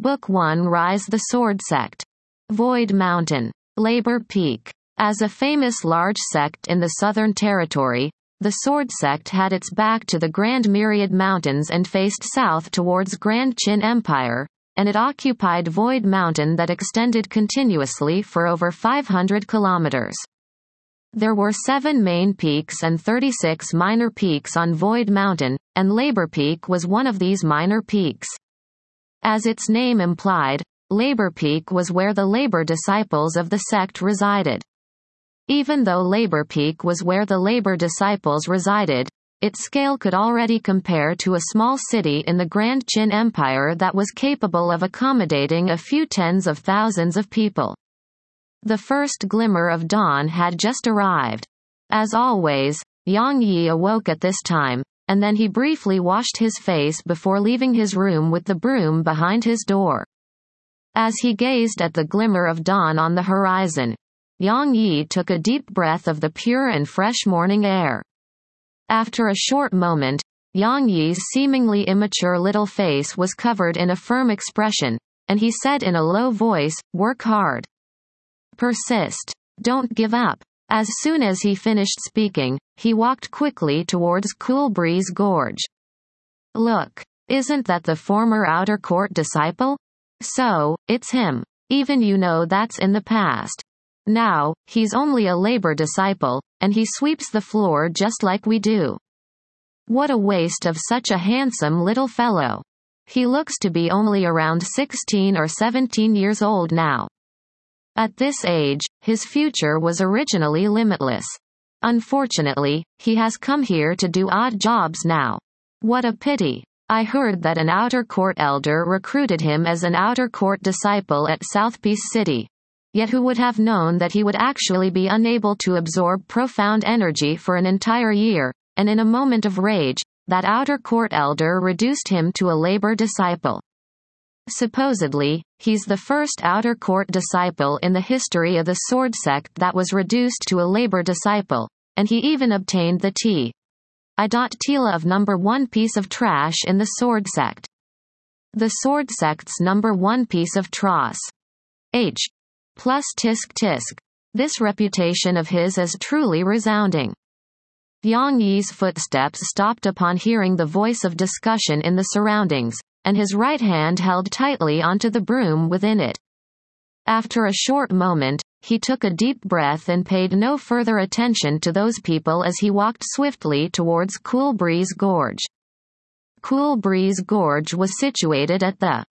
Book 1. Rise. The Sword Sect. Void Mountain. Labor Peak. As a famous large sect in the Southern Territory, the Sword Sect had its back to the Grand Myriad Mountains and faced south towards Grand Qin Empire, and it occupied Void Mountain that extended continuously for over 500 kilometers. There were 7 main peaks and 36 minor peaks on Void Mountain, and Labor Peak was one of these minor peaks. As its name implied, Labor Peak was where the labor disciples of the sect resided. Even though Labor Peak was where the labor disciples resided, its scale could already compare to a small city in the Grand Qin Empire that was capable of accommodating a few tens of thousands of people. The first glimmer of dawn had just arrived. As always, Yang Yi awoke at this time, and then he briefly washed his face before leaving his room with the broom behind his door. As he gazed at the glimmer of dawn on the horizon, Yang Yi took a deep breath of the pure and fresh morning air. After a short moment, Yang Yi's seemingly immature little face was covered in a firm expression, and he said in a low voice, "Work hard. Persist. Don't give up." As soon as he finished speaking, he walked quickly towards Cool Breeze Gorge. "Look. Isn't that the former outer court disciple? So, it's him. Even you know that's in the past. Now, he's only a labor disciple, and he sweeps the floor just like we do. What a waste of such a handsome little fellow. He looks to be only around 16 or 17 years old now. At this age, his future was originally limitless. Unfortunately, he has come here to do odd jobs now. What a pity. I heard that an outer court elder recruited him as an outer court disciple at South Peace City. Yet who would have known that he would actually be unable to absorb profound energy for an entire year, and in a moment of rage, that outer court elder reduced him to a labor disciple. Supposedly, he's the first outer court disciple in the history of the Sword Sect that was reduced to a labor disciple, and he even obtained the title of number 1 piece of trash in the Sword Sect. The Sword Sect's number 1 piece of trash. Plus tisk tisk. This reputation of his is truly resounding." Yang Yi's footsteps stopped upon hearing the voice of discussion in the surroundings, and his right hand held tightly onto the broom within it. After a short moment, he took a deep breath and paid no further attention to those people as he walked swiftly towards Cool Breeze Gorge. Cool Breeze Gorge was situated at the